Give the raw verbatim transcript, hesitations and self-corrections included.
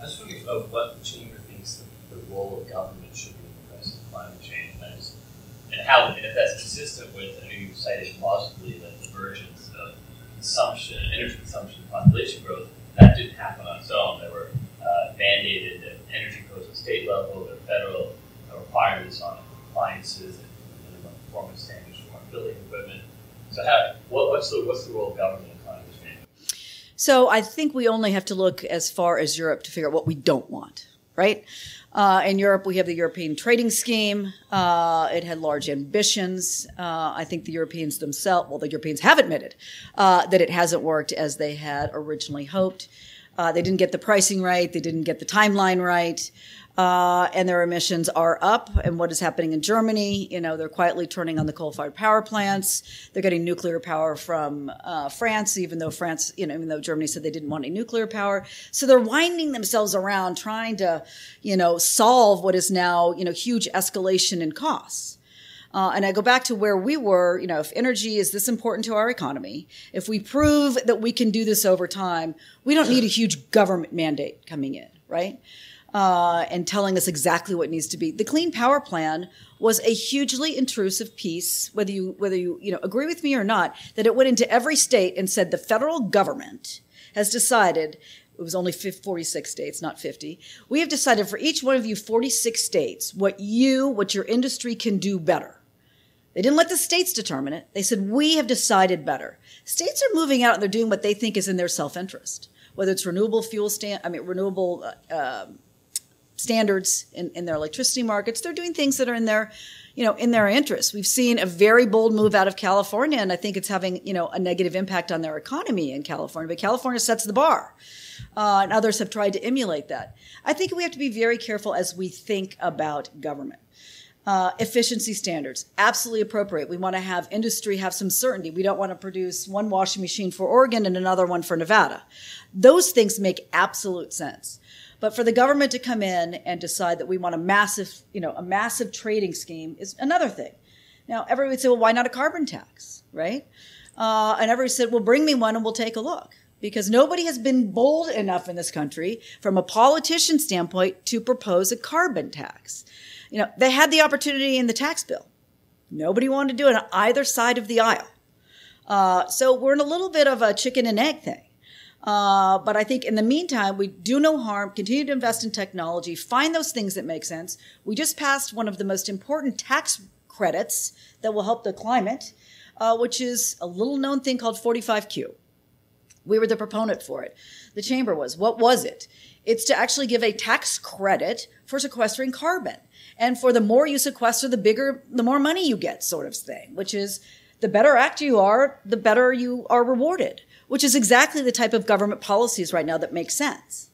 I just wonder about what the chamber thinks the, the role of government should be in addressing climate change, and, just, and how if that's consistent with, I know you cited plausibly the divergence of consumption, energy consumption, population growth. That didn't happen on its own. There were uh, mandated energy codes at state level, there were federal requirements on appliances and minimum performance standards for building equipment. So, how, what, what's the what's the role of government in climate change? So, I think we only have to look as far as Europe to figure out what we don't want, right? Uh, in Europe, we have the European trading scheme. Uh, it had large ambitions. Uh, I think the Europeans themselves, well, the Europeans have admitted uh, that it hasn't worked as they had originally hoped. Uh, they didn't get the pricing right. They didn't get the timeline right. Uh, and their emissions are up. And what is happening in Germany, you know, they're quietly turning on the coal-fired power plants. They're getting nuclear power from uh, France, even though France, you know, even though Germany said they didn't want any nuclear power. So they're winding themselves around trying to, you know, solve what is now, you know, huge escalation in costs. Uh, and I go back to where we were, you know, if energy is this important to our economy, if we prove that we can do this over time, we don't need a huge government mandate coming in, right? Uh, and telling us exactly what needs to be. The Clean Power Plan was a hugely intrusive piece, whether you, whether you, you know, agree with me or not, that it went into every state and said the federal government has decided, it was only forty-six states, not fifty, we have decided for each one of you forty-six states what you, what your industry can do better. They didn't let the states determine it. They said, we have decided better. States are moving out and they're doing what they think is in their self-interest, whether it's renewable fuel stand, I mean, renewable, uh, standards in, in their electricity markets. They're doing things that are in their, you know, in their interest. We've seen a very bold move out of California, and I think it's having, you know, a negative impact on their economy in California. But California sets the bar, uh, and others have tried to emulate that. I think we have to be very careful as we think about government. Uh, efficiency standards, absolutely appropriate. We want to have industry have some certainty. We don't want to produce one washing machine for Oregon and another one for Nevada. Those things make absolute sense. But for the government to come in and decide that we want a massive, you know, a massive trading scheme is another thing. Now, everyone would say, well, why not a carbon tax, right? Uh, and everyone said, well, bring me one and we'll take a look. Because nobody has been bold enough in this country from a politician standpoint to propose a carbon tax. You know, they had the opportunity in the tax bill. Nobody wanted to do it on either side of the aisle. Uh, so we're in a little bit of a chicken and egg thing. Uh, but I think in the meantime, we do no harm, continue to invest in technology, find those things that make sense. We just passed one of the most important tax credits that will help the climate, uh, which is a little known thing called forty-five Q. We were the proponent for it. The chamber was. What was it? It's to actually give a tax credit for sequestering carbon. And for the more you sequester, the bigger, the more money you get sort of thing, which is the better actor you are, the better you are rewarded, which is exactly the type of government policies right now that make sense.